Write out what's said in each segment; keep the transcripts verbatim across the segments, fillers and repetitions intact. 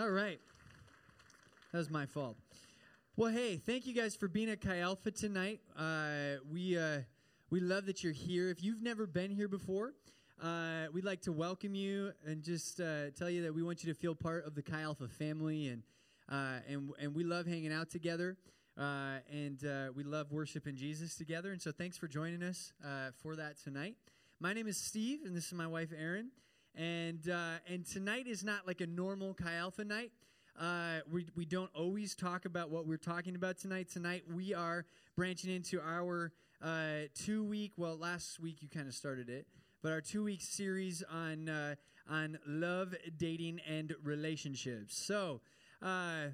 All right. That was my fault. Well, hey, thank you guys for being at Chi Alpha tonight. Uh, we uh, we love that you're here. If you've never been here before, uh, we'd like to welcome you and just uh, tell you that we want you to feel part of the Chi Alpha family, and uh, and and we love hanging out together, uh, and uh, we love worshiping Jesus together. And so, thanks for joining us uh, for that tonight. My name is Steve, and this is my wife Erin, and uh, and tonight is not like a normal Chi Alpha night. Uh, we we don't always talk about what we're talking about tonight. Tonight we are branching into our uh, two-week. Well, last week you kind of started it, but our two-week series on uh, on love, dating, and relationships. So uh,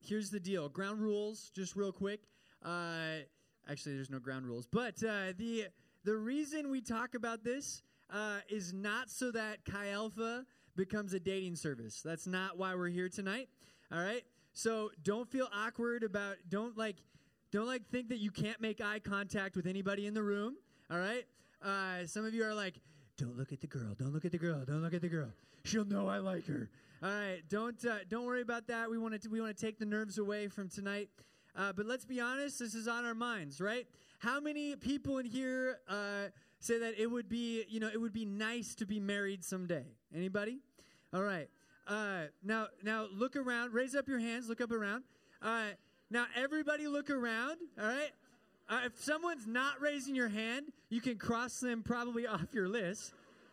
here's the deal. Ground rules, just real quick. Uh, actually, there's no ground rules, but uh, the the reason we talk about this uh, is not so that Chi Alpha becomes a dating service. That's not why we're here tonight. All right? So don't feel awkward about, don't like, don't like think that you can't make eye contact with anybody in the room. All right? Uh, some of you are like, don't look at the girl. Don't look at the girl. Don't look at the girl. She'll know I like her. All right. Don't uh, don't worry about that. We want to we want to take the nerves away from tonight. Uh, but let's be honest. This is on our minds, right? How many people in here uh, say that it would be, you know, it would be nice to be married someday? Anybody? All right. Uh, now, now look around. Raise up your hands. Look up around. Uh, now, everybody look around. All right. Uh, if someone's not raising your hand, you can cross them probably off your list.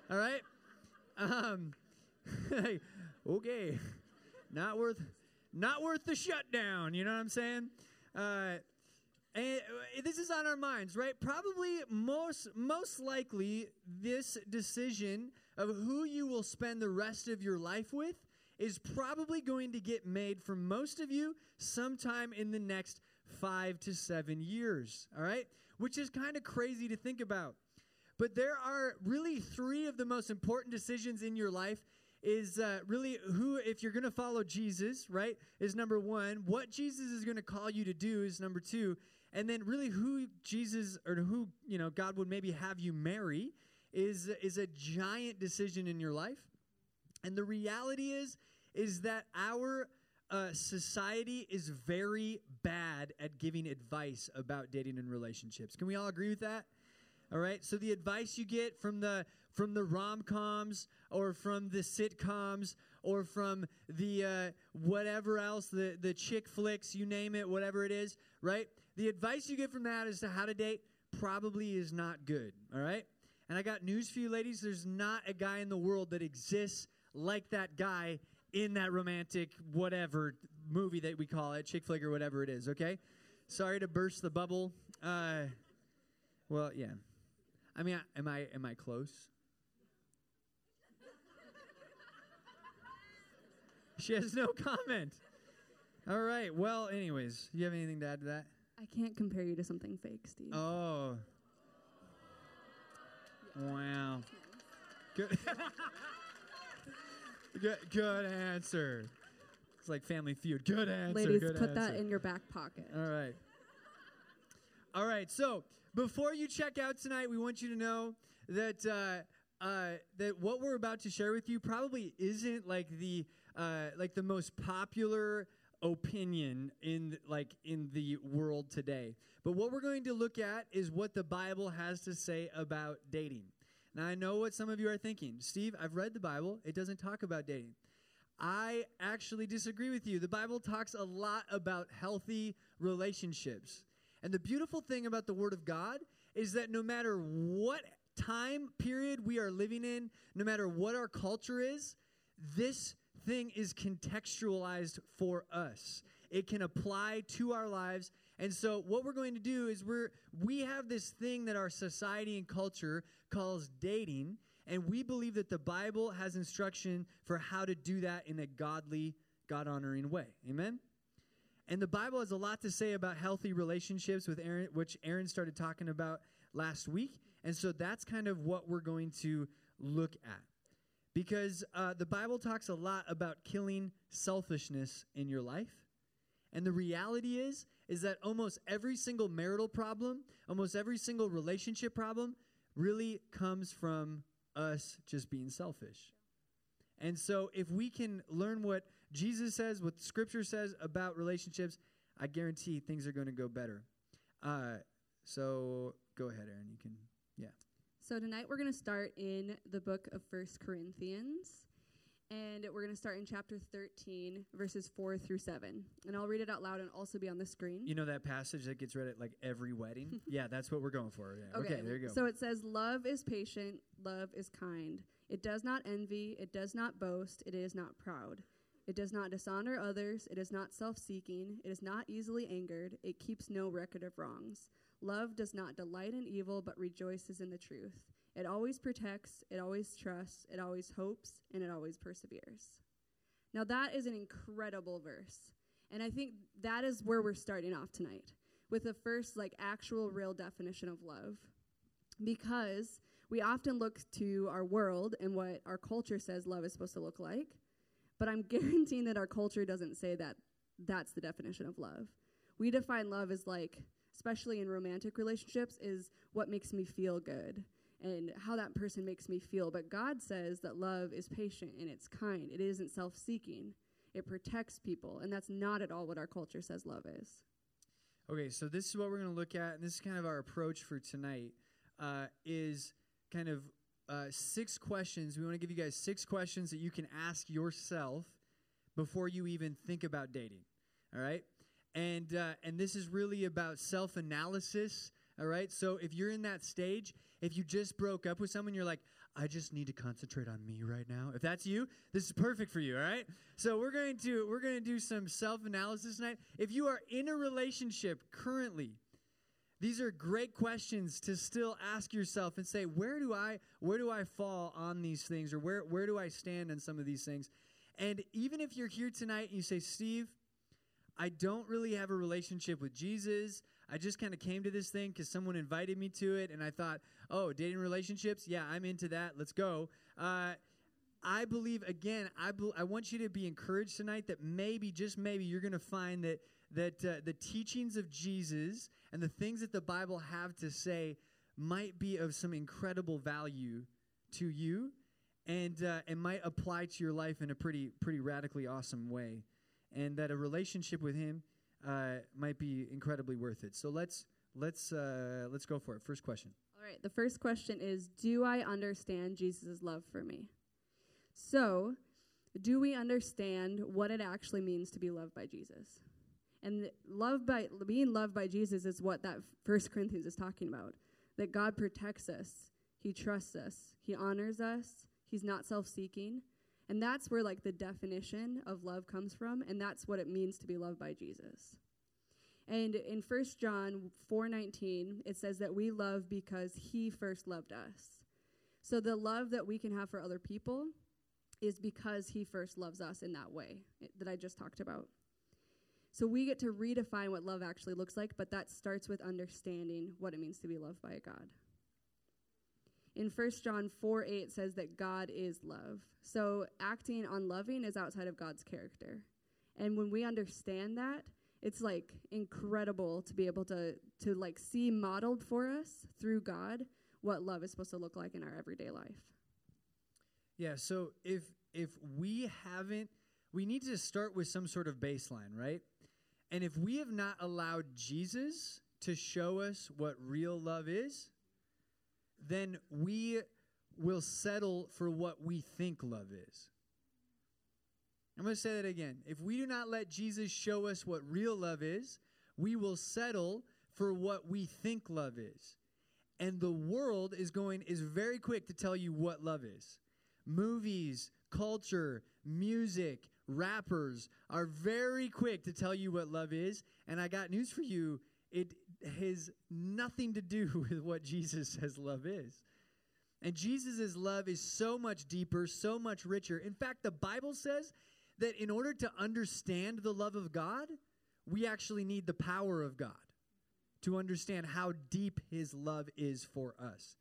All right. Um, okay. Not worth, not worth the shutdown. You know what I'm saying? Uh, And this is on our minds, right? Probably most most likely this decision of who you will spend the rest of your life with is probably going to get made for most of you sometime in the next five to seven years, all right? Which is kind of crazy to think about. But there are really three of the most important decisions in your life is uh, really who, if you're going to follow Jesus, right, is number one. What Jesus is going to call you to do is number two. And then really who Jesus or who, you know, God would maybe have you marry is is a giant decision in your life. And the reality is, is that our uh, society is very bad at giving advice about dating and relationships. Can we all agree with that? All right. So the advice you get from the from the rom-coms or from the sitcoms or from the uh, whatever else, the, the chick flicks, you name it, whatever it is, right? The advice you get from that as to how to date probably is not good, all right? And I got news for you, ladies. There's not a guy in the world that exists like that guy in that romantic whatever movie that we call it, chick flick or whatever it is, okay? Sorry to burst the bubble. Uh, well, yeah. I mean, am I am I close? She has no comment. All right. Well, anyways, do you have anything to add to that? I can't compare you to something fake, Steve. Oh. Yeah. Wow. Good. good. Good answer. It's like Family Feud. Good answer. Ladies, good put answer. That in your back pocket. All right. All right. So before you check out tonight, we want you to know that uh, uh, that what we're about to share with you probably isn't like the Uh, like the most popular opinion in like in the world today. But what we're going to look at is what the Bible has to say about dating. Now, I know what some of you are thinking. Steve, I've read the Bible. It doesn't talk about dating. I actually disagree with you. The Bible talks a lot about healthy relationships. And the beautiful thing about the Word of God is that no matter what time period we are living in, no matter what our culture is, this thing is contextualized for us. It can apply to our lives. And so what we're going to do is we're we have this thing that our society and culture calls dating, and we believe that the Bible has instruction for how to do that in a godly, God-honoring way. Amen? And the Bible has a lot to say about healthy relationships, with Aaron, which Aaron started talking about last week. And so that's kind of what we're going to look at. Because uh, the Bible talks a lot about killing selfishness in your life. And the reality is, is that almost every single marital problem, almost every single relationship problem really comes from us just being selfish. And so if we can learn what Jesus says, what Scripture says about relationships, I guarantee things are going to go better. Uh, so go ahead, Aaron. You can, yeah. So tonight we're going to start in the book of First Corinthians, and we're going to start in chapter thirteen, verses four through seven. And I'll read it out loud and also be on the screen. You know that passage that gets read at like every wedding? Yeah, that's what we're going for. Yeah. Okay. Okay, there you go. So it says, love is patient, love is kind. It does not envy, it does not boast, it is not proud. It does not dishonor others, it is not self-seeking, it is not easily angered, it keeps no record of wrongs. Love does not delight in evil, but rejoices in the truth. It always protects, it always trusts, it always hopes, and it always perseveres. Now that is an incredible verse. And I think that is where we're starting off tonight, with the first like actual real definition of love. Because we often look to our world and what our culture says love is supposed to look like, but I'm guaranteeing that our culture doesn't say that that's the definition of love. We define love as like, especially in romantic relationships, is what makes me feel good and how that person makes me feel. But God says that love is patient and it's kind. It isn't self-seeking. It protects people, and that's not at all what our culture says love is. Okay, so this is what we're going to look at, and this is kind of our approach for tonight, uh, is kind of uh, six questions. We want to give you guys six questions that you can ask yourself before you even think about dating, all right? And uh, and this is really about self-analysis, all right? So if you're in that stage, if you just broke up with someone, you're like, I just need to concentrate on me right now. If that's you, this is perfect for you, all right? So we're going to we're going to do some self-analysis tonight. If you are in a relationship currently, these are great questions to still ask yourself and say, where do I where do I fall on these things, or where where do I stand on some of these things? And even if you're here tonight and you say, Steve, I don't really have a relationship with Jesus. I just kind of came to this thing because someone invited me to it, and I thought, oh, dating relationships? Yeah, I'm into that. Let's go. Uh, I believe, again, I bl- I want you to be encouraged tonight that maybe, just maybe, you're going to find that, that uh, the teachings of Jesus and the things that the Bible have to say might be of some incredible value to you and uh, and might apply to your life in a pretty pretty radically awesome way. And that a relationship with him uh, might be incredibly worth it. So let's let's uh, let's go for it. First question. All right. The first question is: do I understand Jesus' love for me? So, do we understand what it actually means to be loved by Jesus? And love by being loved by Jesus is what that First Corinthians is talking about. That God protects us, He trusts us, He honors us, He's not self-seeking. And that's where, like, the definition of love comes from, and that's what it means to be loved by Jesus. And in First John four nineteen, it says that we love because he first loved us. So the love that we can have for other people is because he first loves us in that way it, that I just talked about. So we get to redefine what love actually looks like, but that starts with understanding what it means to be loved by God. In First John four eight, it says that God is love. So acting unloving is outside of God's character. And when we understand that, it's like incredible to be able to to like see modeled for us through God what love is supposed to look like in our everyday life. Yeah, so if if we haven't, we need to start with some sort of baseline, right? And if we have not allowed Jesus to show us what real love is, then we will settle for what we think love is. I'm going to say that again. If we do not let Jesus show us what real love is, we will settle for what we think love is. And the world is going is very quick to tell you what love is. Movies, culture, music, rappers are very quick to tell you what love is. And I got news for you. It has nothing to do with what Jesus says love is. And Jesus' love is so much deeper, so much richer. In fact, the Bible says that in order to understand the love of God, we actually need the power of God to understand how deep his love is for us.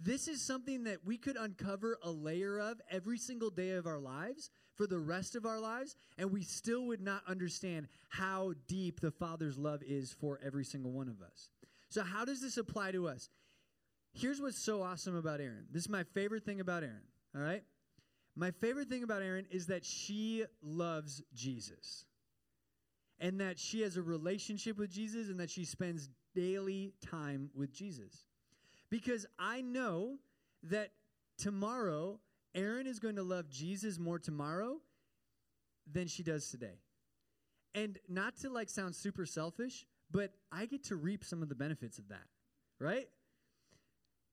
This is something that we could uncover a layer of every single day of our lives for the rest of our lives, and we still would not understand how deep the Father's love is for every single one of us. So how does this apply to us? Here's what's so awesome about Aaron. This is my favorite thing about Aaron, all right? My favorite thing about Erin is that she loves Jesus, and that she has a relationship with Jesus, and that she spends daily time with Jesus. Because I know that tomorrow, Erin is going to love Jesus more tomorrow than she does today. And not to like sound super selfish, but I get to reap some of the benefits of that, right?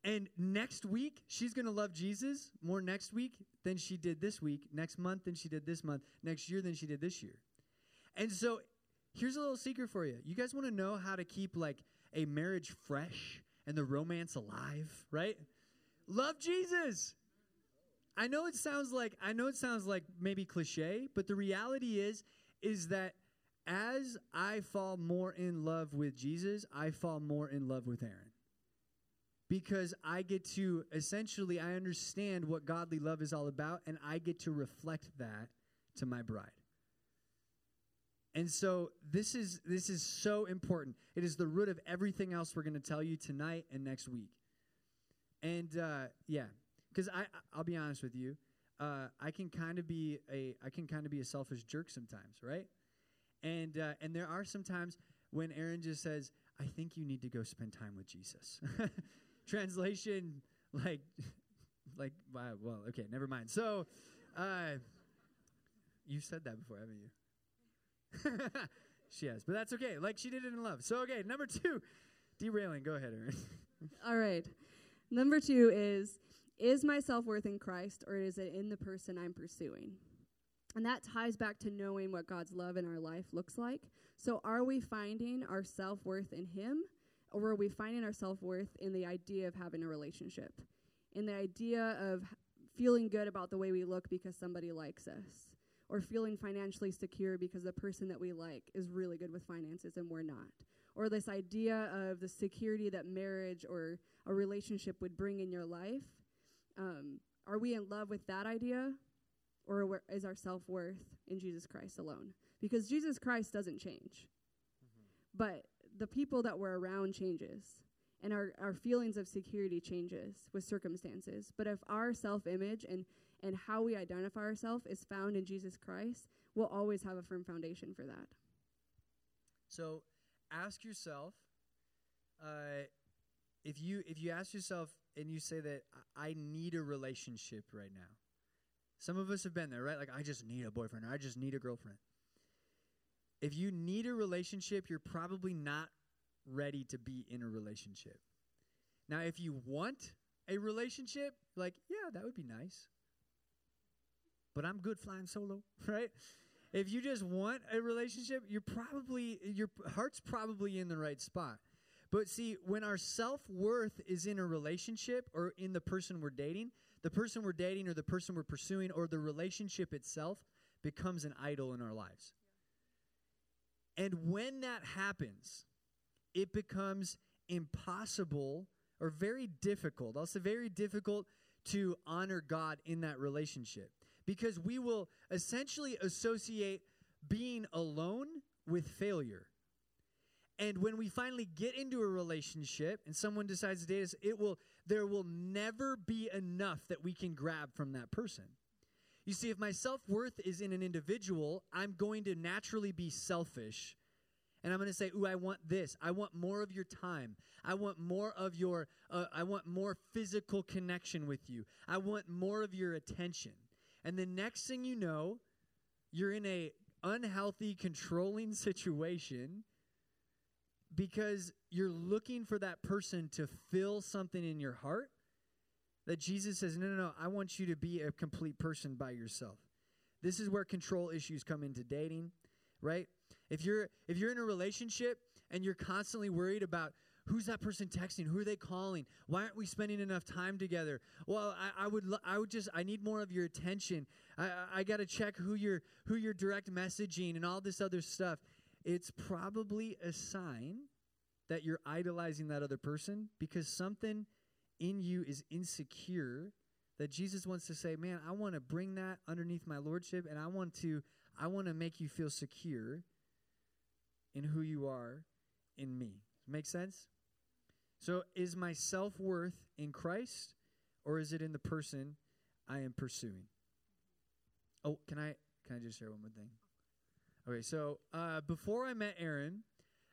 And next week, she's going to love Jesus more next week than she did this week, next month than she did this month, next year than she did this year. And so here's a little secret for you. You guys want to know how to keep like a marriage fresh and the romance alive, right? Love Jesus. I know it sounds like I know it sounds like maybe cliche, but the reality is is that as I fall more in love with Jesus, I fall more in love with Erin. Because I get to, essentially, I understand what godly love is all about, and I get to reflect that to my bride. And so this is this is so important. It is the root of everything else we're going to tell you tonight and next week. And, uh, yeah, because I, I'll be honest with you, uh, I can kind of be a I can kind of be a selfish jerk sometimes, right? And, uh, and there are some times when Erin just says, I think you need to go spend time with Jesus. Translation, like, like, well, okay, never mind. So, uh, you said that before, haven't you? She has, but that's okay. Like, she did it in love. So, okay, number two, derailing. Go ahead, Erin. All right. Number two is, is my self-worth in Christ, or is it in the person I'm pursuing? And that ties back to knowing what God's love in our life looks like. So are we finding our self-worth in him, or are we finding our self-worth in the idea of having a relationship, in the idea of feeling good about the way we look because somebody likes us, or feeling financially secure because the person that we like is really good with finances and we're not, or this idea of the security that marriage or a relationship would bring in your life? Um, are we in love with that idea? Or is our self-worth in Jesus Christ alone? Because Jesus Christ doesn't change. Mm-hmm. But the people that we're around changes. And our, our feelings of security changes with circumstances. But if our self-image and, and how we identify ourselves is found in Jesus Christ, we'll always have a firm foundation for that. So ask yourself, uh, if you if you ask yourself and you say that I need a relationship right now. Some of us have been there, right? Like, I just need a boyfriend, or I just need a girlfriend. If you need a relationship, you're probably not ready to be in a relationship. Now, if you want a relationship, like, yeah, that would be nice. But I'm good flying solo, right? If you just want a relationship, you're probably, your heart's probably in the right spot. But see, when our self-worth is in a relationship or in the person we're dating, the person we're dating or the person we're pursuing or the relationship itself becomes an idol in our lives. Yeah. And when that happens, it becomes impossible or very difficult. I'll say very difficult to honor God in that relationship, because we will essentially associate being alone with failure. And when we finally get into a relationship and someone decides to date us, it will there will never be enough that we can grab from that person. You see, if my self-worth is in an individual, I'm going to naturally be selfish. And I'm going to say, ooh, I want this. I want more of your time. I want more of your, uh, I want more physical connection with you. I want more of your attention. And the next thing you know, you're in a unhealthy, controlling situation, because you're looking for that person to fill something in your heart that Jesus says, no, no, no, I want you to be a complete person by yourself. This is where control issues come into dating, right? If you're if you're in a relationship and you're constantly worried about who's that person texting, who are they calling, why aren't we spending enough time together? Well, I, I would lo- I would just I need more of your attention. I I, I got to check who you're who you're direct messaging and all this other stuff. It's probably a sign that you're idolizing that other person, because something in you is insecure that Jesus wants to say, man, I want to bring that underneath my lordship, and I want to I want to make you feel secure in who you are in me. Make sense? So is my self-worth in Christ, or is it in the person I am pursuing? Oh, can I can I just share one more thing? Okay, so uh, before I met Aaron,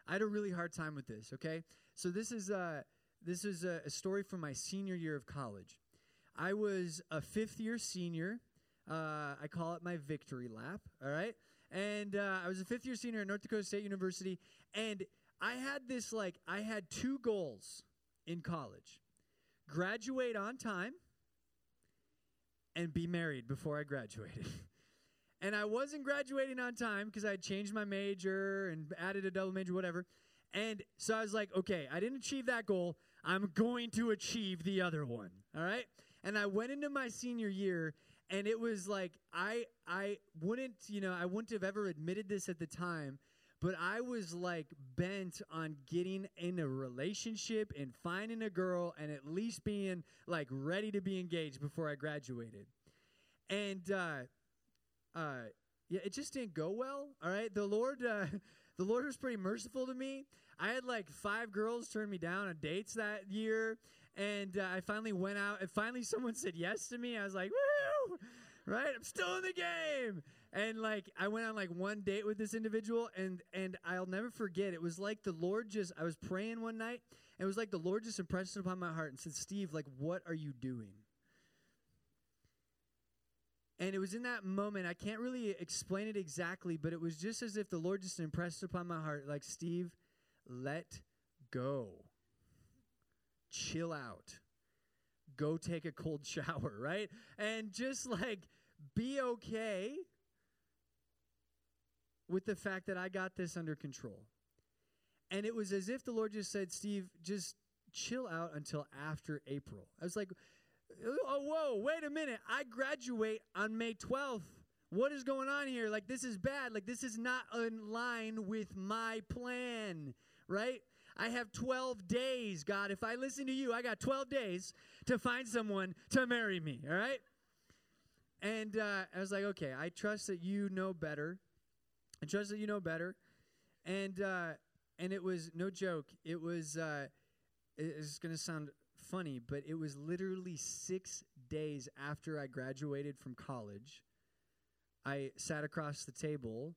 I had a really hard time with this. Okay, so this is uh, this is a, a story from my senior year of college. I was a fifth year senior. Uh, I call it my victory lap. All right, and uh, I was a fifth year senior at North Dakota State University, and I had this like I had two goals in college: graduate on time and be married before I graduated. And I wasn't graduating on time because I had changed my major and added a double major, whatever. And so I was like, okay, I didn't achieve that goal. I'm going to achieve the other one, all right? And I went into my senior year, and it was like I I wouldn't, you know, I wouldn't have ever admitted this at the time, but I was like bent on getting in a relationship and finding a girl and at least being like ready to be engaged before I graduated. And uh Uh, yeah, it just didn't go well. All right, the Lord, uh, the Lord was pretty merciful to me. I had like five girls turn me down on dates that year, and uh, I finally went out. And finally, someone said yes to me. I was like, "Woo!" Right? I'm still in the game. And like, I went on like one date with this individual, and and I'll never forget. It was like the Lord just. I was praying one night, and it was like the Lord just impressed it upon my heart and said, "Steve, like, what are you doing?" And it was in that moment, I can't really explain it exactly, but it was just as if the Lord just impressed upon my heart, like, Steve, let go. Chill out. Go take a cold shower, right? And just, like, be okay with the fact that I got this under control. And it was as if the Lord just said, Steve, just chill out until after April. I was like, oh, whoa, wait a minute. I graduate on May twelfth. What is going on here? Like, this is bad. Like, this is not in line with my plan, right? I have twelve days, God. If I listen to you, I got twelve days to find someone to marry me, all right? And uh, I was like, okay, I trust that you know better. I trust that you know better. And uh, and it was, no joke, it was, uh, it's going to sound funny, but it was literally six days after I graduated from college. I sat across the table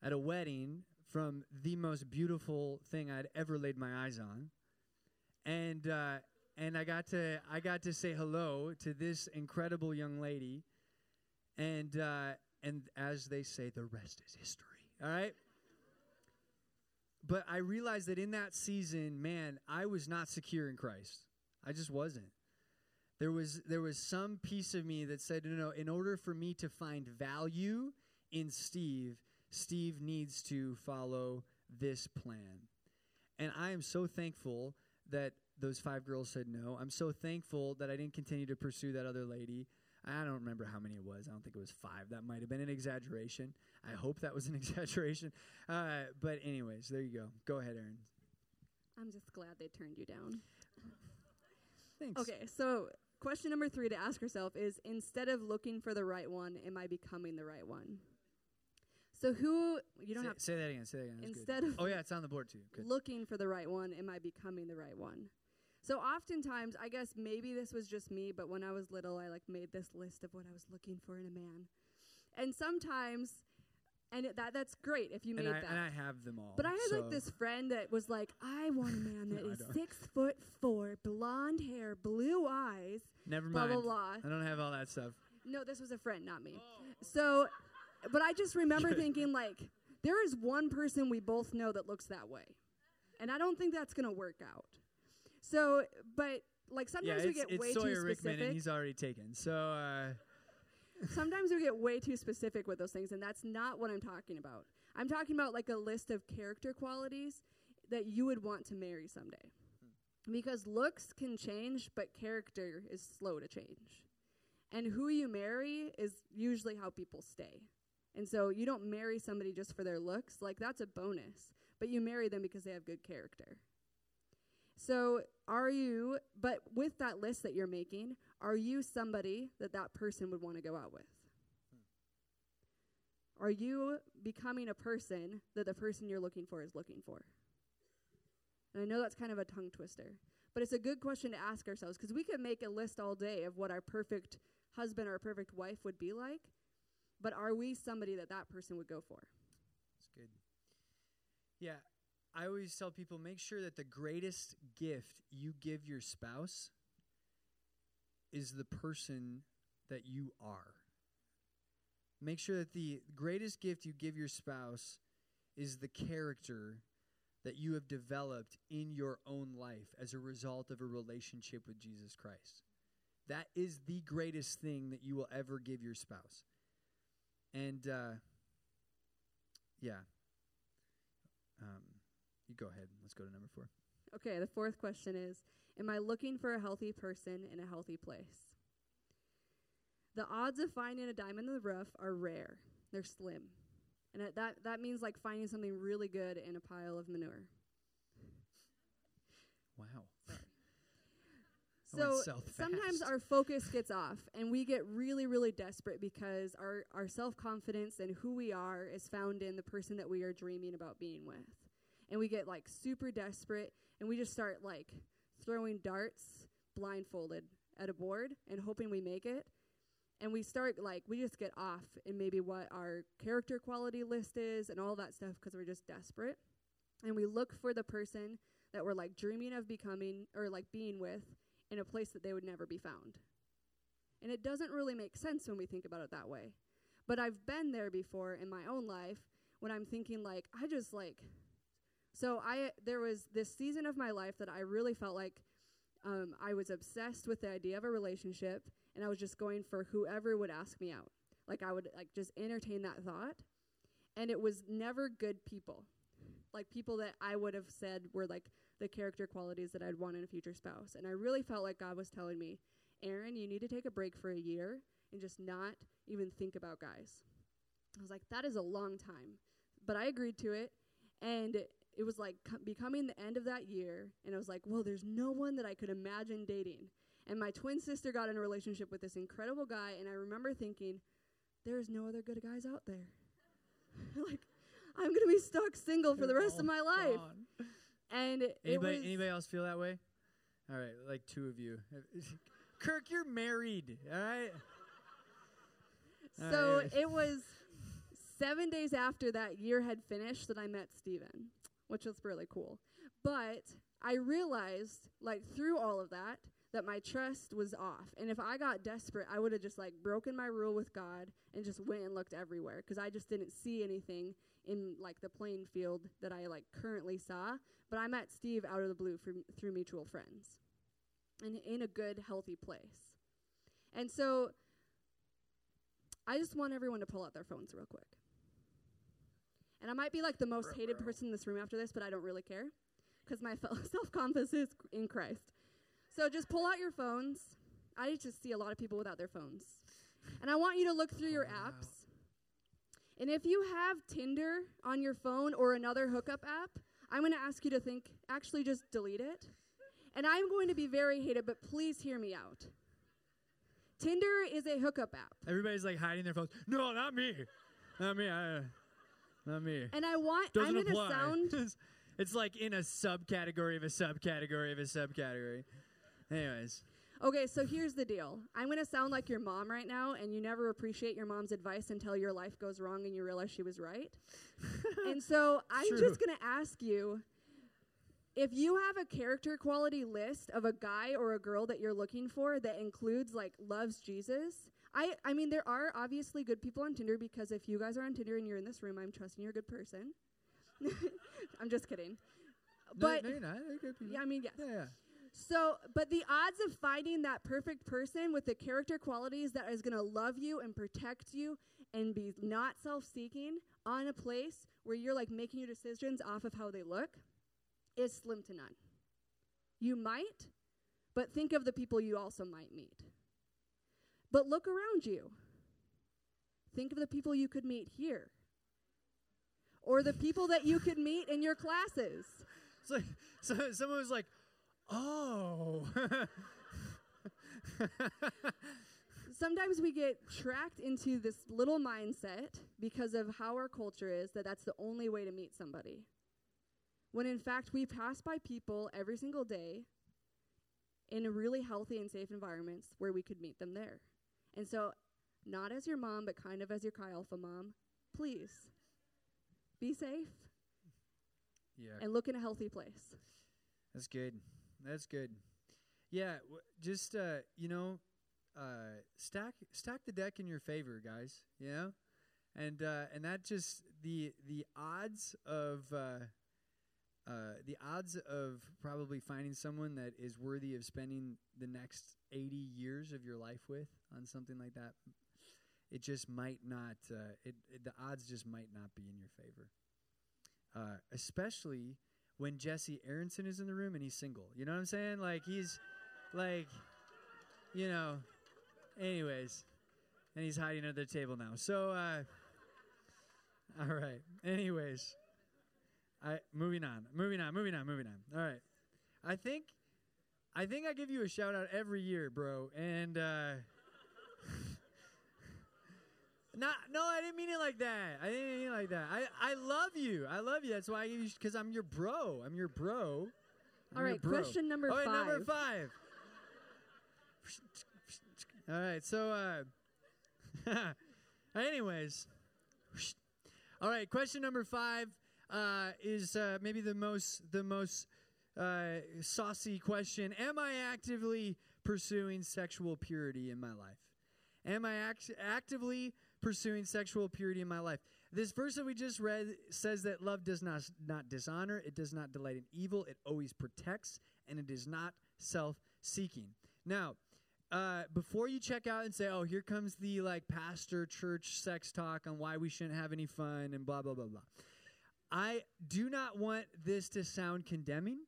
at a wedding from the most beautiful thing I'd ever laid my eyes on, and uh, and I got to I got to say hello to this incredible young lady, and uh, and as they say, the rest is history. All right. But I realized that in that season, man, I was not secure in Christ. I just wasn't. There was there was some piece of me that said, no, no, in order for me to find value in Steve, Steve needs to follow this plan. And I am so thankful that those five girls said no. I'm so thankful that I didn't continue to pursue that other lady. I don't remember how many it was. I don't think it was five. That might have been an exaggeration. I hope that was an exaggeration. Uh, but anyways, there you go. Go ahead, Aaron. I'm just glad they turned you down. Thanks. Okay, so question number three to ask yourself is, instead of looking for the right one, am I becoming the right one? So who, you don't say, have to. Say that again, say that again. That's instead good. Of oh, yeah, it's on the board, too. Good. Looking for the right one, am I becoming the right one? So oftentimes, I guess maybe this was just me, but when I was little, I like made this list of what I was looking for in a man. And sometimes, and it, that that's great if you made and I, that. And I have them all. But I had so like this friend that was like, I want a man that no, is six foot four, blonde hair, blue eyes. Never blah, mind. Blah, blah, blah. I don't have all that stuff. No, this was a friend, not me. Oh. So, but I just remember thinking like, there is one person we both know that looks that way. And I don't think that's going to work out. So, but, like, sometimes yeah, we get way Sawyer too specific. It's Rickman, and he's already taken. So, uh. Sometimes we get way too specific with those things, and that's not what I'm talking about. I'm talking about, like, a list of character qualities that you would want to marry someday. Hmm. Because looks can change, but character is slow to change. And who you marry is usually how people stay. And so you don't marry somebody just for their looks. Like, that's a bonus. But you marry them because they have good character. So are you, but with that list that you're making, are you somebody that that person would want to go out with? Hmm. Are you becoming a person that the person you're looking for is looking for? And I know that's kind of a tongue twister, but it's a good question to ask ourselves because we could make a list all day of what our perfect husband or perfect wife would be like, but are we somebody that that person would go for? That's good. Yeah, I always tell people, make sure that the greatest gift you give your spouse is the person that you are. Make sure that the greatest gift you give your spouse is the character that you have developed in your own life as a result of a relationship with Jesus Christ. That is the greatest thing that you will ever give your spouse. And, uh, yeah. Um, you go ahead. Let's go to number four. Okay, the fourth question is, am I looking for a healthy person in a healthy place? The odds of finding a diamond in the rough are rare. They're slim. And that, that means like finding something really good in a pile of manure. Wow. So sometimes fast. Our focus gets off and we get really, really desperate because our, our self-confidence and who we are is found in the person that we are dreaming about being with. And we get like super desperate and we just start like throwing darts blindfolded at a board and hoping we make it. And we start, like, we just get off in maybe what our character quality list is and all that stuff because we're just desperate. And we look for the person that we're, like, dreaming of becoming or, like, being with in a place that they would never be found. And it doesn't really make sense when we think about it that way. But I've been there before in my own life when I'm thinking, like, I just, like, so I there was this season of my life that I really felt like um, I was obsessed with the idea of a relationship. And I was just going for whoever would ask me out. Like, I would, like, just entertain that thought. And it was never good people. Like, people that I would have said were, like, the character qualities that I'd want in a future spouse. And I really felt like God was telling me, Aaron, you need to take a break for a year and just not even think about guys. I was like, that is a long time. But I agreed to it. And it was, like, co- becoming the end of that year. And I was like, well, there's no one that I could imagine dating. And my twin sister got in a relationship with this incredible guy, and I remember thinking, there's no other good guys out there. Like, I'm going to be stuck single for the rest oh of my life. God. And it, anybody, it was anybody else feel that way? All right, like two of you. Kirk, you're married, all right? So all right. It was seven days after that year had finished that I met Steven, which was really cool. But I realized, like, through all of that, that my trust was off. And if I got desperate, I would have just like broken my rule with God and just went and looked everywhere because I just didn't see anything in like the playing field that I like currently saw. But I met Steve out of the blue from, through mutual friends and in a good, healthy place. And so I just want everyone to pull out their phones real quick. And I might be like the most hated person in this room after this, but I don't really care because my self-confidence is in Christ. So just pull out your phones. I just see a lot of people without their phones. And I want you to look through your apps. And if you have Tinder on your phone or another hookup app, I'm going to ask you to think, actually just delete it. And I'm going to be very hated, but please hear me out. Tinder is a hookup app. Everybody's like hiding their phones. No, not me. Not me. I, uh, not me. And I want, Doesn't I'm going to sound. It's like in a subcategory of a subcategory of a subcategory. Anyways. Okay, so here's the deal. I'm going to sound like your mom right now, and you never appreciate your mom's advice until your life goes wrong and you realize she was right. And so I'm True. just going to ask you, if you have a character quality list of a guy or a girl that you're looking for that includes, like, loves Jesus, I, I mean, there are obviously good people on Tinder because if you guys are on Tinder and you're in this room, I'm trusting you're a good person. I'm just kidding. No, but no, you're not. They're good people. Yeah, I mean, yes. Yeah, yeah. So, but the odds of finding that perfect person with the character qualities that is going to love you and protect you and be not self-seeking on a place where you're, like, making your decisions off of how they look is slim to none. You might, but think of the people you also might meet. But look around you. Think of the people you could meet here or the people that you could meet in your classes. So, so someone was like, oh. Sometimes we get tracked into this little mindset because of how our culture is that that's the only way to meet somebody. When in fact, we pass by people every single day in a really healthy and safe environments where we could meet them there. And so not as your mom, but kind of as your Chi Alpha mom, please be safe yeah. and look in a healthy place. That's good. That's good. Yeah, w- just, uh, you know, uh, stack stack the deck in your favor, guys, you know? And uh, and that just, the the odds of uh, uh, the odds of probably finding someone that is worthy of spending the next eighty years of your life with on something like that, it just might not. Uh, it, it the odds just might not be in your favor, uh, especially when Jesse Aronson is in the room and he's single. You know what I'm saying? Like he's, like, you know. Anyways, and he's hiding under the table now. So. Uh, All right. Anyways, I moving on, moving on, moving on, moving on. All right. I think, I think I give you a shout out every year, bro. And uh, not, no, I didn't mean it like that. I didn't mean it like that. I, I love you. I love you. That's why I give you sh- cause I'm your bro. I'm your bro. I'm All right. Bro. Question number oh, five. All right, number five. All right. So, uh, anyways. All right, question number five uh, is uh, maybe the most the most uh, saucy question. Am I actively pursuing sexual purity in my life? Am I act- actively pursuing sexual purity in my life? This verse that we just read says that love does not not dishonor, it does not delight in evil, it always protects, and it is not self-seeking. Now, Uh, before you check out and say, oh, here comes the like pastor church sex talk on why we shouldn't have any fun and blah, blah, blah, blah. I do not want this to sound condemning.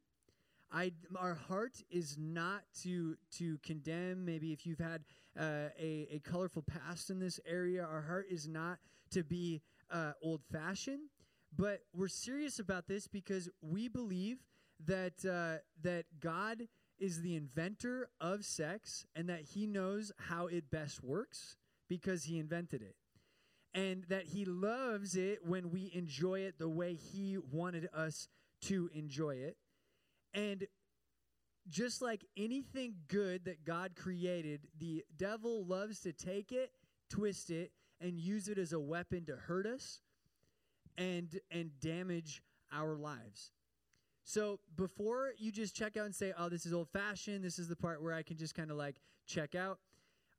I, our heart is not to to condemn. Maybe if you've had uh, a, a colorful past in this area, our heart is not to be uh, old-fashioned. But we're serious about this because we believe that uh, that God is the inventor of sex and that he knows how it best works because he invented it. And that he loves it when we enjoy it the way he wanted us to enjoy it. And just like anything good that God created, the devil loves to take it, twist it, and use it as a weapon to hurt us and and damage our lives. So before you just check out and say, oh, this is old-fashioned, this is the part where I can just kind of, like, check out,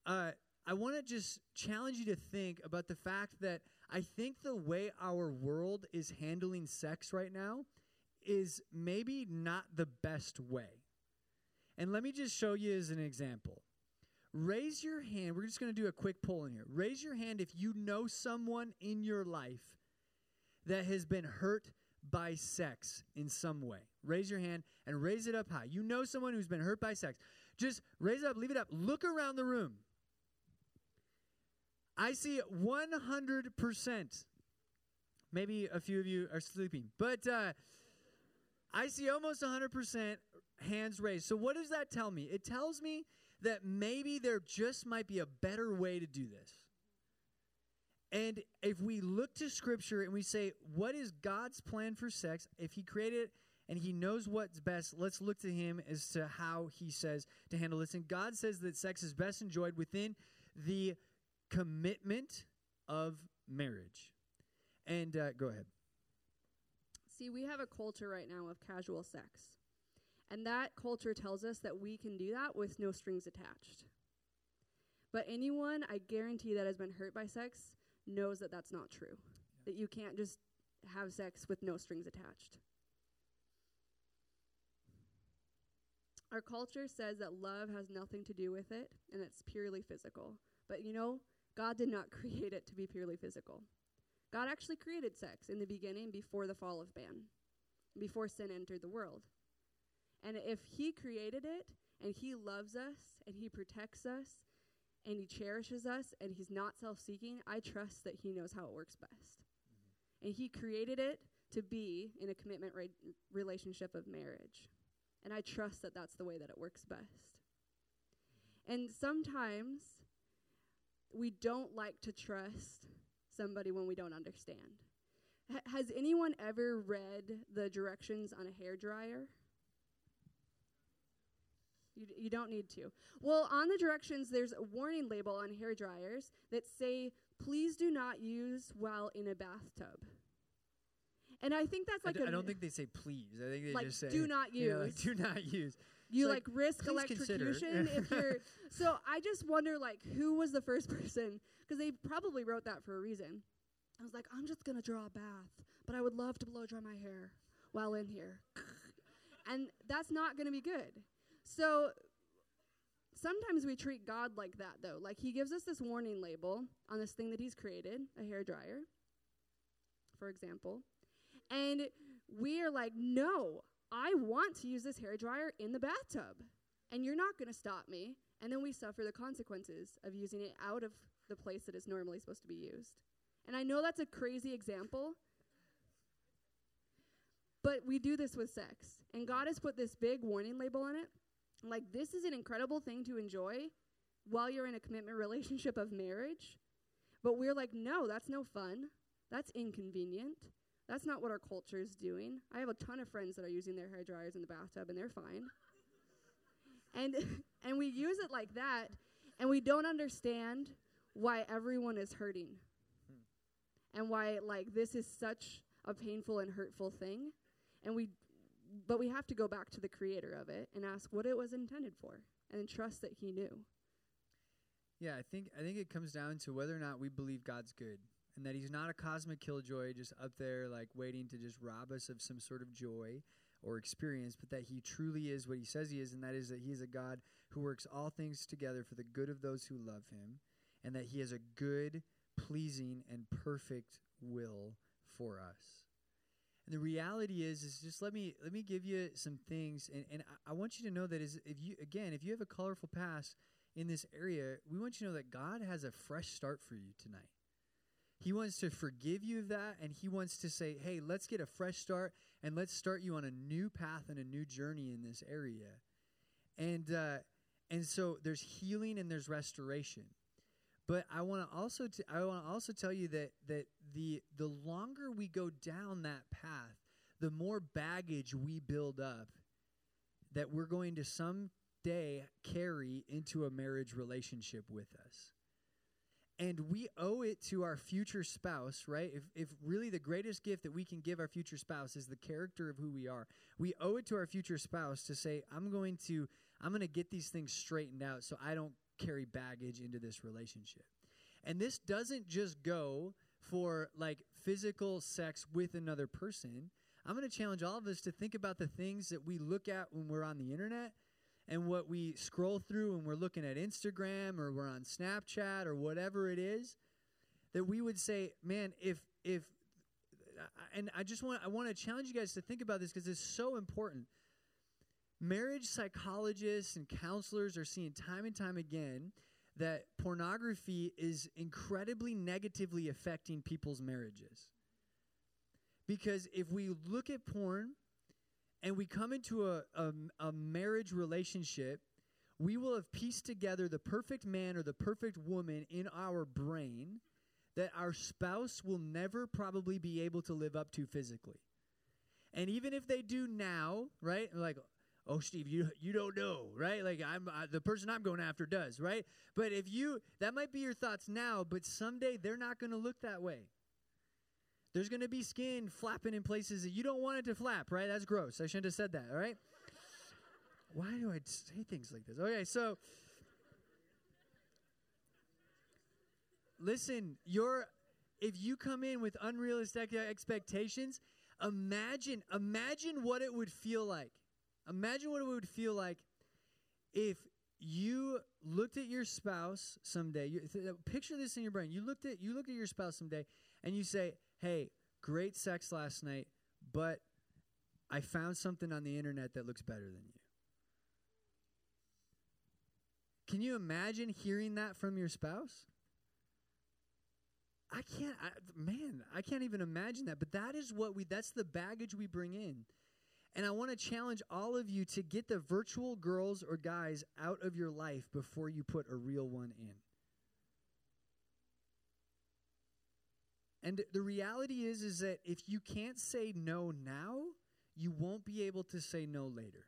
uh, I want to just challenge you to think about the fact that I think the way our world is handling sex right now is maybe not the best way. And let me just show you as an example. Raise your hand. We're just going to do a quick poll in here. Raise your hand if you know someone in your life that has been hurt by sex in some way. Raise your hand and raise it up high. You know someone who's been hurt by sex. Just raise it up, leave it up. Look around the room. I see one hundred percent. Maybe a few of you are sleeping, but uh, I see almost one hundred percent hands raised. So what does that tell me? It tells me that maybe there just might be a better way to do this. And if we look to Scripture and we say, what is God's plan for sex? If he created it and he knows what's best, let's look to him as to how he says to handle this. And God says that sex is best enjoyed within the commitment of marriage. And uh, go ahead. See, we have a culture right now of casual sex. And that culture tells us that we can do that with no strings attached. But anyone, I guarantee, that has been hurt by sex knows that that's not true, yeah. that you can't just have sex with no strings attached. Our culture says that love has nothing to do with it, and it's purely physical. But, you know, God did not create it to be purely physical. God actually created sex in the beginning before the fall of man, before sin entered the world. And if he created it, and he loves us, and he protects us, and he cherishes us, and he's not self-seeking, I trust that he knows how it works best. Mm-hmm. And he created it to be in a commitment ra- relationship of marriage. And I trust that that's the way that it works best. And sometimes we don't like to trust somebody when we don't understand. H- has anyone ever read the directions on a hairdryer? You, you don't need to. Well, on the directions, there's a warning label on hair dryers that say, please do not use while in a bathtub. And I think that's like I, d- a I don't think they say please. I think they like just say do not use. You know, like, do not use. You like, like risk electrocution if you're. So I just wonder like who was the first person, because they probably wrote that for a reason. I was like, I'm just gonna draw a bath, but I would love to blow dry my hair while in here, and that's not gonna be good. So sometimes we treat God like that though. Like He gives us this warning label on this thing that He's created, a hairdryer, for example. And we are like, no, I want to use this hairdryer in the bathtub, and you're not going to stop me. And then we suffer the consequences of using it out of the place that it's normally supposed to be used. And I know that's a crazy example, but we do this with sex. And God has put this big warning label on it. Like, this is an incredible thing to enjoy while you're in a commitment relationship of marriage. But we're like, no, that's no fun. That's inconvenient. That's not what our culture is doing. I have a ton of friends that are using their hair dryers in the bathtub, and they're fine. and and we use it like that, and we don't understand why everyone is hurting hmm. and why like this is such a painful and hurtful thing. And we, but we have to go back to the creator of it and ask what it was intended for, and trust that He knew. Yeah, I think I think it comes down to whether or not we believe God's good. And that He's not a cosmic killjoy just up there like waiting to just rob us of some sort of joy or experience, but that He truly is what He says He is, and that is that He is a God who works all things together for the good of those who love Him, and that He has a good, pleasing, and perfect will for us. And the reality is, is just let me let me give you some things, and, and I, I want you to know that is if you again, if you have a colorful past in this area, we want you to know that God has a fresh start for you tonight. He wants to forgive you of that, and He wants to say, hey, let's get a fresh start, and let's start you on a new path and a new journey in this area. And uh, and so there's healing and there's restoration. But I want to also t- I want to also tell you that that the the longer we go down that path, the more baggage we build up that we're going to someday carry into a marriage relationship with us. And we owe it to our future spouse, right? If if really the greatest gift that we can give our future spouse is the character of who we are, we owe it to our future spouse to say, I'm going to I'm going to get these things straightened out so I don't carry baggage into this relationship. And this doesn't just go for like physical sex with another person. I'm going to challenge all of us to think about the things that we look at when we're on the internet, and what we scroll through when we're looking at Instagram or we're on Snapchat or whatever it is, that we would say, man, if, if, and I just want, I want to challenge you guys to think about this because it's so important. Marriage psychologists and counselors are seeing time and time again that pornography is incredibly negatively affecting people's marriages. Because if we look at porn, and we come into a, a, a marriage relationship, we will have pieced together the perfect man or the perfect woman in our brain that our spouse will never probably be able to live up to physically. And even if they do now, right? Like, oh, Steve, you you don't know, right? Like, I'm uh, the person I'm going after does, right? But if you, that might be your thoughts now, but someday they're not going to look that way. There's going to be skin flapping in places that you don't want it to flap, right? That's gross. I shouldn't have said that, all right? Why do I say things like this? Okay, so listen, you're, if you come in with unrealistic expectations, imagine, imagine what it would feel like. Imagine what it would feel like if you looked at your spouse someday. You, th- picture this in your brain. You looked at you look at your spouse someday, and you say, hey, great sex last night, but I found something on the internet that looks better than you. Can you imagine hearing that from your spouse? I can't, I, man, I can't even imagine that. But that is what we, that's the baggage we bring in. And I want to challenge all of you to get the virtual girls or guys out of your life before you put a real one in. And the reality is, is that if you can't say no now, you won't be able to say no later.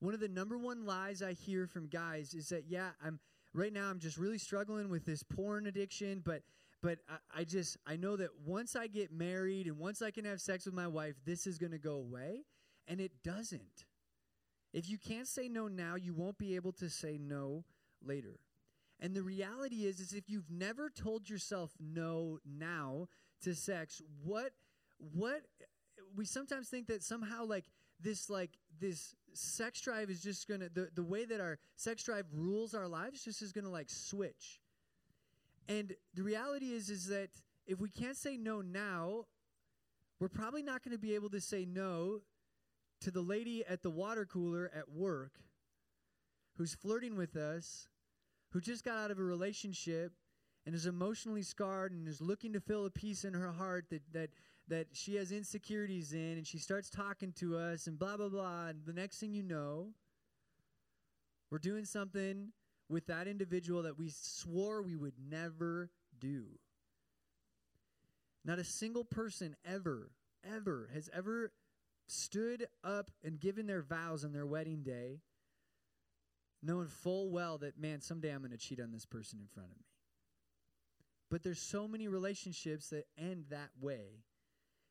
One of the number one lies I hear from guys is that, yeah, I'm right now I'm just really struggling with this porn addiction, but but I, I just I know that once I get married and once I can have sex with my wife, this is going to go away, and it doesn't. If you can't say no now, you won't be able to say no later. And the reality is, is if you've never told yourself no now to sex, what what we sometimes think that somehow like this like this sex drive is just gonna the, the way that our sex drive rules our lives just is gonna like switch. And the reality is is that if we can't say no now, we're probably not gonna be able to say no to the lady at the water cooler at work who's flirting with us, who just got out of a relationship and is emotionally scarred and is looking to fill a piece in her heart that that that she has insecurities in, and she starts talking to us and blah, blah, blah, and the next thing you know, we're doing something with that individual that we swore we would never do. Not a single person ever, ever has ever stood up and given their vows on their wedding day, knowing full well that, man, someday I'm going to cheat on this person in front of me. But there's so many relationships that end that way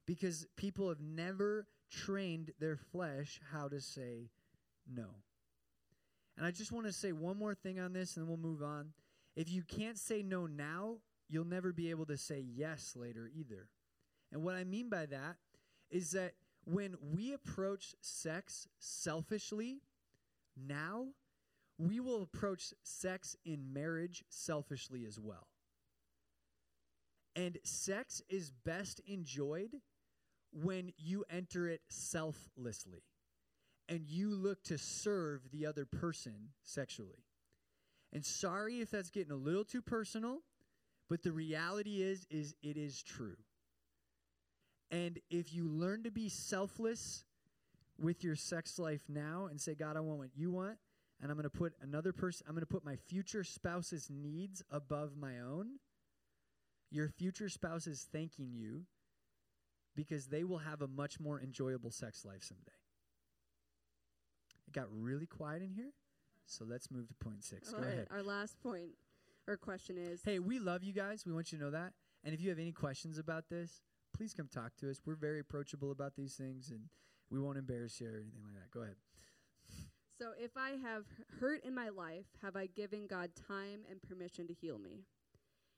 because people have never trained their flesh how to say no. And I just want to say one more thing on this, and then we'll move on. If you can't say no now, you'll never be able to say yes later either. And what I mean by that is that when we approach sex selfishly now, we will approach sex in marriage selfishly as well. And sex is best enjoyed when you enter it selflessly and you look to serve the other person sexually. And sorry if that's getting a little too personal, but the reality is, is it is true. And if you learn to be selfless with your sex life now and say, God, I want what you want, and I'm going to put another person, I'm going to put my future spouse's needs above my own, your future spouse is thanking you because they will have a much more enjoyable sex life someday. It got really quiet in here, so let's move to point six. Well, Go ahead. Our last point or question is, hey, we love you guys. We want you to know that. And if you have any questions about this, please come talk to us. We're very approachable about these things, and we won't embarrass you or anything like that. Go ahead. So if I have hurt in my life, have I given God time and permission to heal me?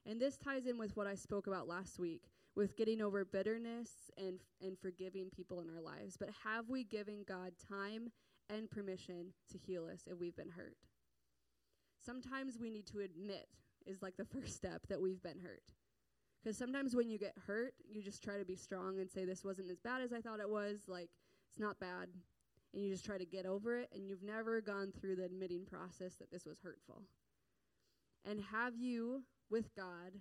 And this ties in with what I spoke about last week with getting over bitterness and and forgiving people in our lives. But have we given God time and permission to heal us if we've been hurt? Sometimes we need to admit is like the first step that we've been hurt. Because sometimes when you get hurt, you just try to be strong and say, this wasn't as bad as I thought it was. Like, it's not bad. And you just try to get over it. And you've never gone through the admitting process that this was hurtful. And have you, with God,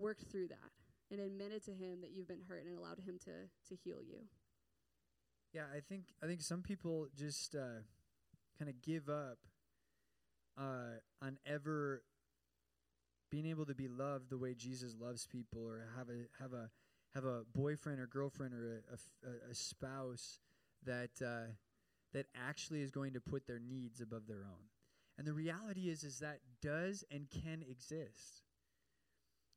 worked through that and admitted to him that you've been hurt and allowed him to to heal you? Yeah, I think I think some people just uh, kind of give up uh, on ever being able to be loved the way Jesus loves people, or have a have a have a boyfriend or girlfriend or a, a, a spouse that uh, that actually is going to put their needs above their own. And the reality is, is that does and can exist.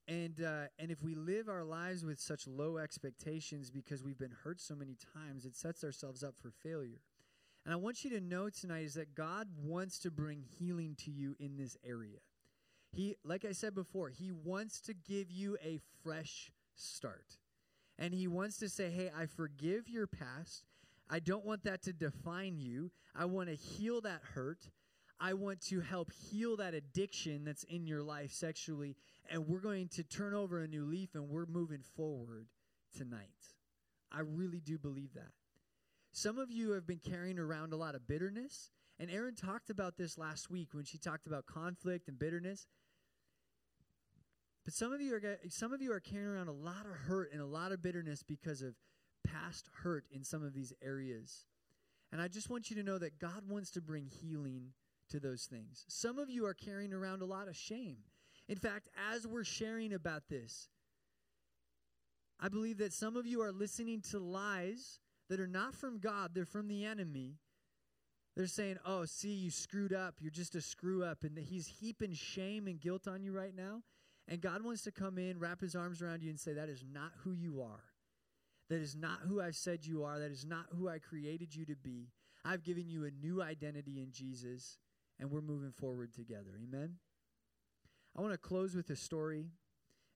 And uh, and if we live our lives with such low expectations because we've been hurt so many times, it sets ourselves up for failure. And I want you to know tonight is that God wants to bring healing to you in this area. He, like I said before, he wants to give you a fresh start. And he wants to say, hey, I forgive your past. I don't want that to define you. I want to heal that hurt. I want to help heal that addiction that's in your life sexually, and we're going to turn over a new leaf, and we're moving forward tonight. I really do believe that. Some of you have been carrying around a lot of bitterness, and Erin talked about this last week when she talked about conflict and bitterness. But some of you are some of you are carrying around a lot of hurt and a lot of bitterness because of past hurt in some of these areas. And I just want you to know that God wants to bring healing to those things. Some of you are carrying around a lot of shame. In fact, as we're sharing about this, I believe that some of you are listening to lies that are not from God, they're from the enemy, They're saying, oh, see, you screwed up. You're just a screw up. And he's heaping shame and guilt on you right now. And God wants to come in, wrap his arms around you and say, that is not who you are. That is not who I've said you are. That is not who I created you to be. I've given you a new identity in Jesus, and we're moving forward together. Amen? I want to close with a story,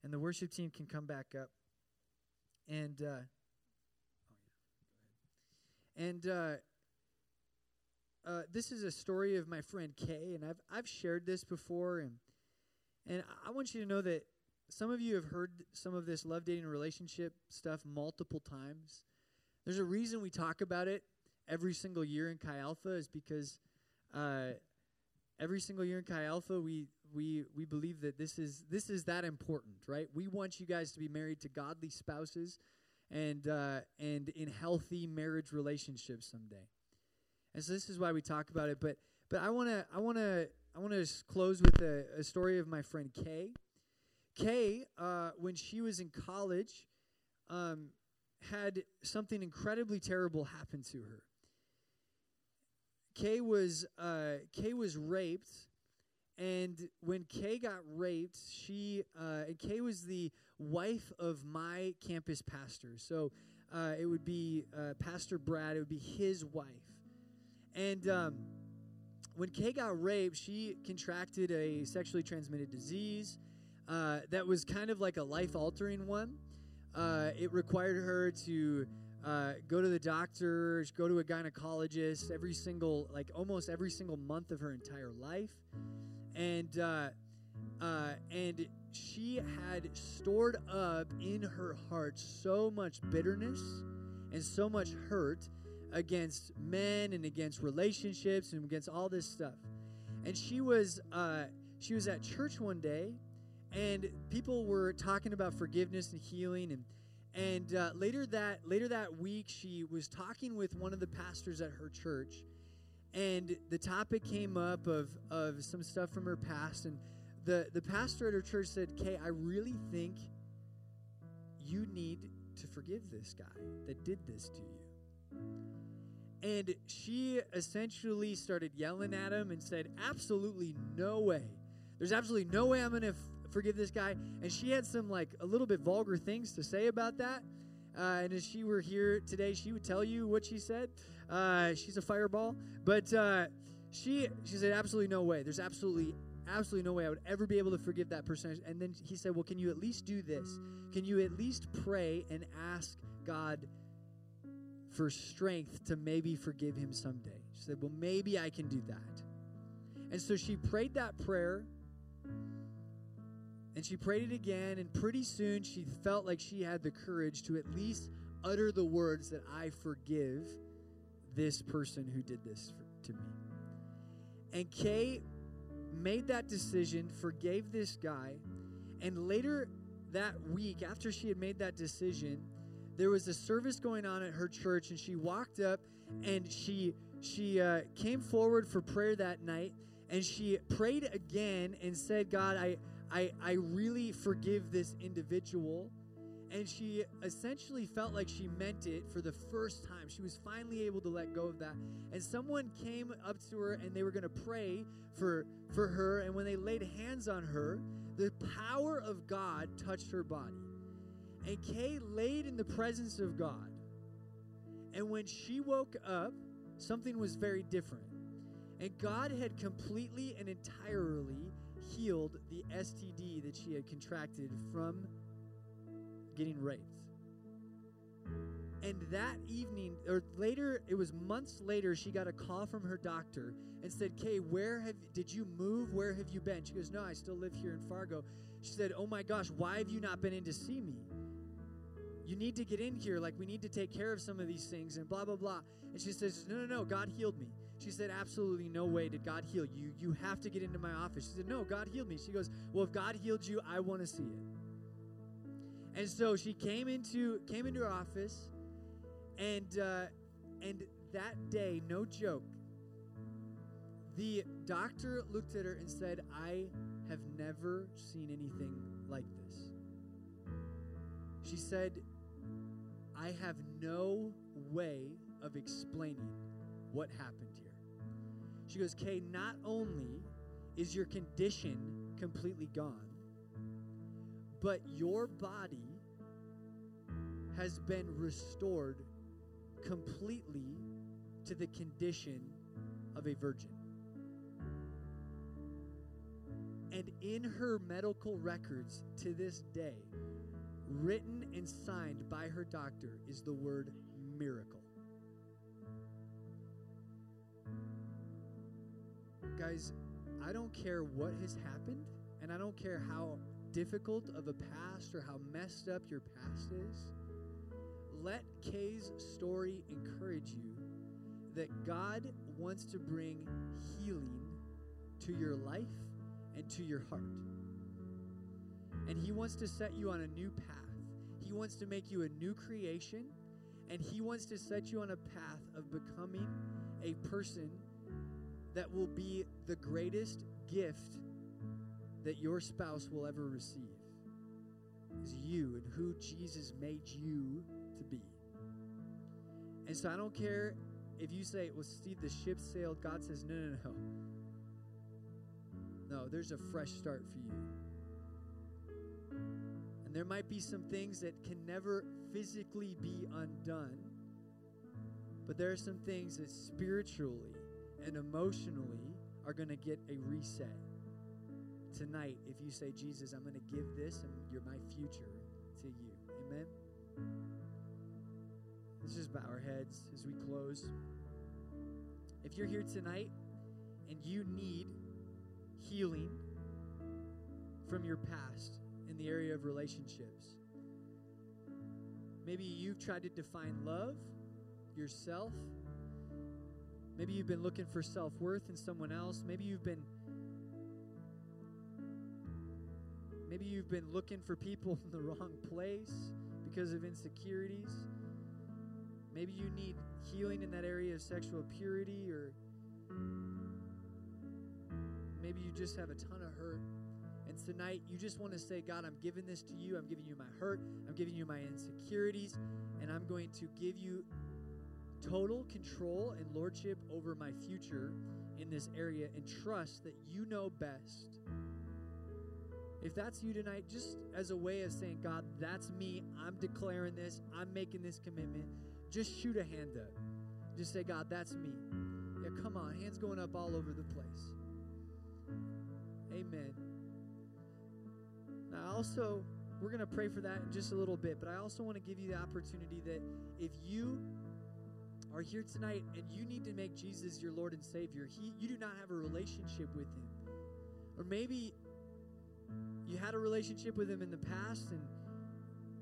and the worship team can come back up. And, uh, and uh, uh, this is a story of my friend Kay, and I've I've shared this before, and and I want you to know that some of you have heard some of this love, dating, and relationship stuff multiple times. There's a reason we talk about it every single year in Chi Alpha, is because uh, every single year in Chi Alpha we we we believe that this is this is that important, right? We want you guys to be married to godly spouses. And uh, and in healthy marriage relationships someday, and so this is why we talk about it. But but I wanna I wanna I wanna close with a, a story of my friend Kay. Kay, uh, when she was in college, um, had something incredibly terrible happen to her. Kay was uh, Kay was raped, and when Kay got raped, she uh, and Kay was the wife of my campus pastor. So uh, it would be uh, Pastor Brad. It would be his wife. And um, when Kay got raped, she contracted a sexually transmitted disease uh, that was kind of like a life-altering one. Uh, it required her to uh, go to the doctor, go to a gynecologist every single, like almost every single month of her entire life. And uh, uh, and she had stored up in her heart so much bitterness and so much hurt against men and against relationships and against all this stuff. And she was uh, she was at church one day, and people were talking about forgiveness and healing. And and uh, later that later that week, she was talking with one of the pastors at her church, and the topic came up of of some stuff from her past. And The the pastor at her church said, Kay, I really think you need to forgive this guy that did this to you. And she essentially started yelling at him and said, absolutely no way. There's absolutely no way I'm going to f- forgive this guy. And she had some, like, a little bit vulgar things to say about that. Uh, and if she were here today, she would tell you what she said. Uh, she's a fireball. But uh, she she said, absolutely no way. There's absolutely Absolutely no way I would ever be able to forgive that person. And then he said, well, can you at least do this? Can you at least pray and ask God for strength to maybe forgive him someday? She said, well, maybe I can do that. And so she prayed that prayer, and she prayed it again, and pretty soon she felt like she had the courage to at least utter the words that I forgive this person who did this to me. And Kay made that decision, forgave this guy, and later that week, after she had made that decision, there was a service going on at her church, and she walked up, and she she uh, came forward for prayer that night, and she prayed again and said, God, I, I, I really forgive this individual, and she essentially felt like she meant it for the first time. She was finally able to let go of that. And someone came up to her, and they were going to pray for, for her. And when they laid hands on her, the power of God touched her body. And Kay laid in the presence of God. And when she woke up, something was very different. And God had completely and entirely healed the S T D that she had contracted from getting raped. And that evening, or later, it was months later, she got a call from her doctor and said, Kay, where have, did you move? Where have you been? She goes, no, I still live here in Fargo. She said, oh my gosh, why have you not been in to see me? You need to get in here. Like, we need to take care of some of these things and blah, blah, blah. And she says, no, no, no, God healed me. She said, absolutely no way did God heal you. You have to get into my office. She said, no, God healed me. She goes, well, if God healed you, I want to see it. And so she came into came into her office, and uh, and that day, no joke, the doctor looked at her and said, I have never seen anything like this. She said, I have no way of explaining what happened here. She goes, Kay, not only is your condition completely gone, but your body has been restored completely to the condition of a virgin. And in her medical records to this day, written and signed by her doctor, is the word miracle. Guys, I don't care what has happened, and I don't care how difficult of a past or how messed up your past is. Let Kay's story encourage you that God wants to bring healing to your life and to your heart. And he wants to set you on a new path. He wants to make you a new creation, and he wants to set you on a path of becoming a person that will be the greatest gift that your spouse will ever receive, is you and who Jesus made you to be. And so I don't care if you say, well, Steve, the ship sailed. God says, no, no, no. No, there's a fresh start for you. And there might be some things that can never physically be undone, but there are some things that spiritually and emotionally are going to get a reset. Tonight, if you say, Jesus, I'm going to give this and you're my future to you. Amen? Let's just bow our heads as we close. If you're here tonight and you need healing from your past in the area of relationships. Maybe you've tried to define love, yourself. Maybe you've been looking for self-worth in someone else. Maybe you've been maybe you've been looking for people in the wrong place because of insecurities. Maybe you need healing in that area of sexual purity, or maybe you just have a ton of hurt. And tonight you just want to say, God, I'm giving this to you. I'm giving you my hurt. I'm giving you my insecurities. And I'm going to give you total control and lordship over my future in this area, and trust that you know best. If that's you tonight, just as a way of saying, God, that's me. I'm declaring this. I'm making this commitment. Just shoot a hand up. Just say, God, that's me. Yeah, come on. Hands going up all over the place. Amen. Now, also, we're going to pray for that in just a little bit, but I also want to give you the opportunity that if you are here tonight and you need to make Jesus your Lord and Savior, he, you do not have a relationship with him. Or maybe you had a relationship with him in the past and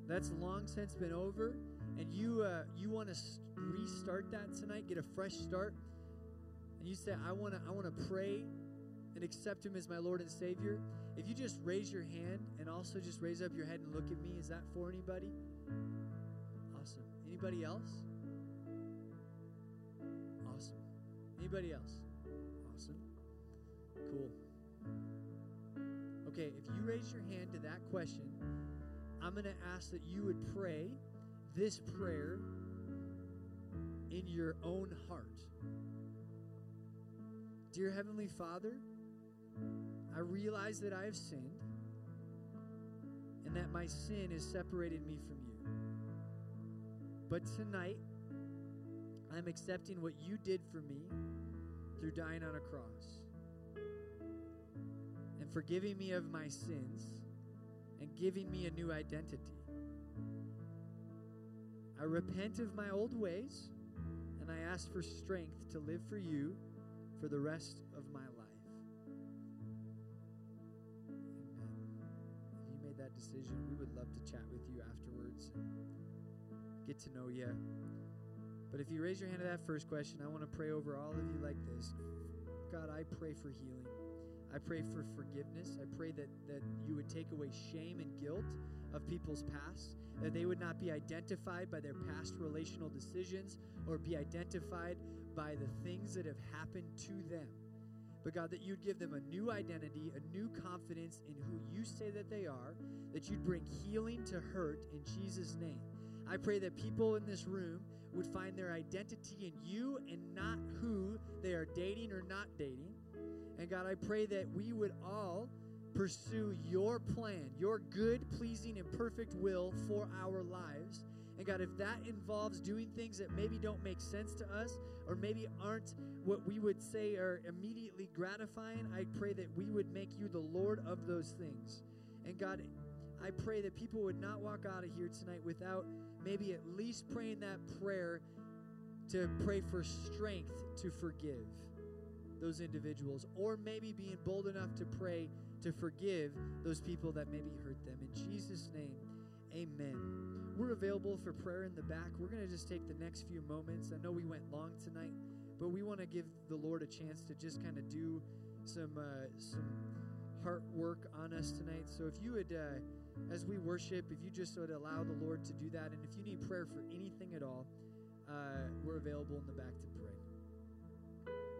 that's long since been over, and you, uh, you want to restart that tonight, get a fresh start, and you say, I want to I want to pray and accept him as my Lord and Savior. If you just raise your hand and also just raise up your head and look at me, is that for anybody? Awesome. Anybody else? Awesome. Anybody else? Awesome. Cool. Okay, if you raise your hand to that question, I'm going to ask that you would pray this prayer in your own heart. Dear Heavenly Father, I realize that I have sinned and that my sin has separated me from you. But tonight, I'm accepting what you did for me through dying on a cross and forgiving me of my sins and giving me a new identity. I repent of my old ways and I ask for strength to live for you for the rest of my life. Amen. If you made that decision, we would love to chat with you afterwards and get to know you. But if you raise your hand to that first question, I want to pray over all of you like this. God, I pray for healing. I pray for forgiveness. I pray that, that you would take away shame and guilt of people's past, that they would not be identified by their past relational decisions or be identified by the things that have happened to them. But God, that you'd give them a new identity, a new confidence in who you say that they are, that you'd bring healing to hurt in Jesus' name. I pray that people in this room would find their identity in you and not who they are dating or not dating. And God, I pray that we would all pursue your plan, your good, pleasing, and perfect will for our lives. And God, if that involves doing things that maybe don't make sense to us or maybe aren't what we would say are immediately gratifying, I pray that we would make you the Lord of those things. And God, I pray that people would not walk out of here tonight without maybe at least praying that prayer to pray for strength to forgive those individuals, or maybe being bold enough to pray to forgive those people that maybe hurt them. In Jesus' name, amen. We're available for prayer in the back. We're going to just take the next few moments. I know we went long tonight, but we want to give the Lord a chance to just kind of do some uh, some heart work on us tonight. So if you would, uh, as we worship, if you just would allow the Lord to do that, and if you need prayer for anything at all, uh, we're available in the back to pray.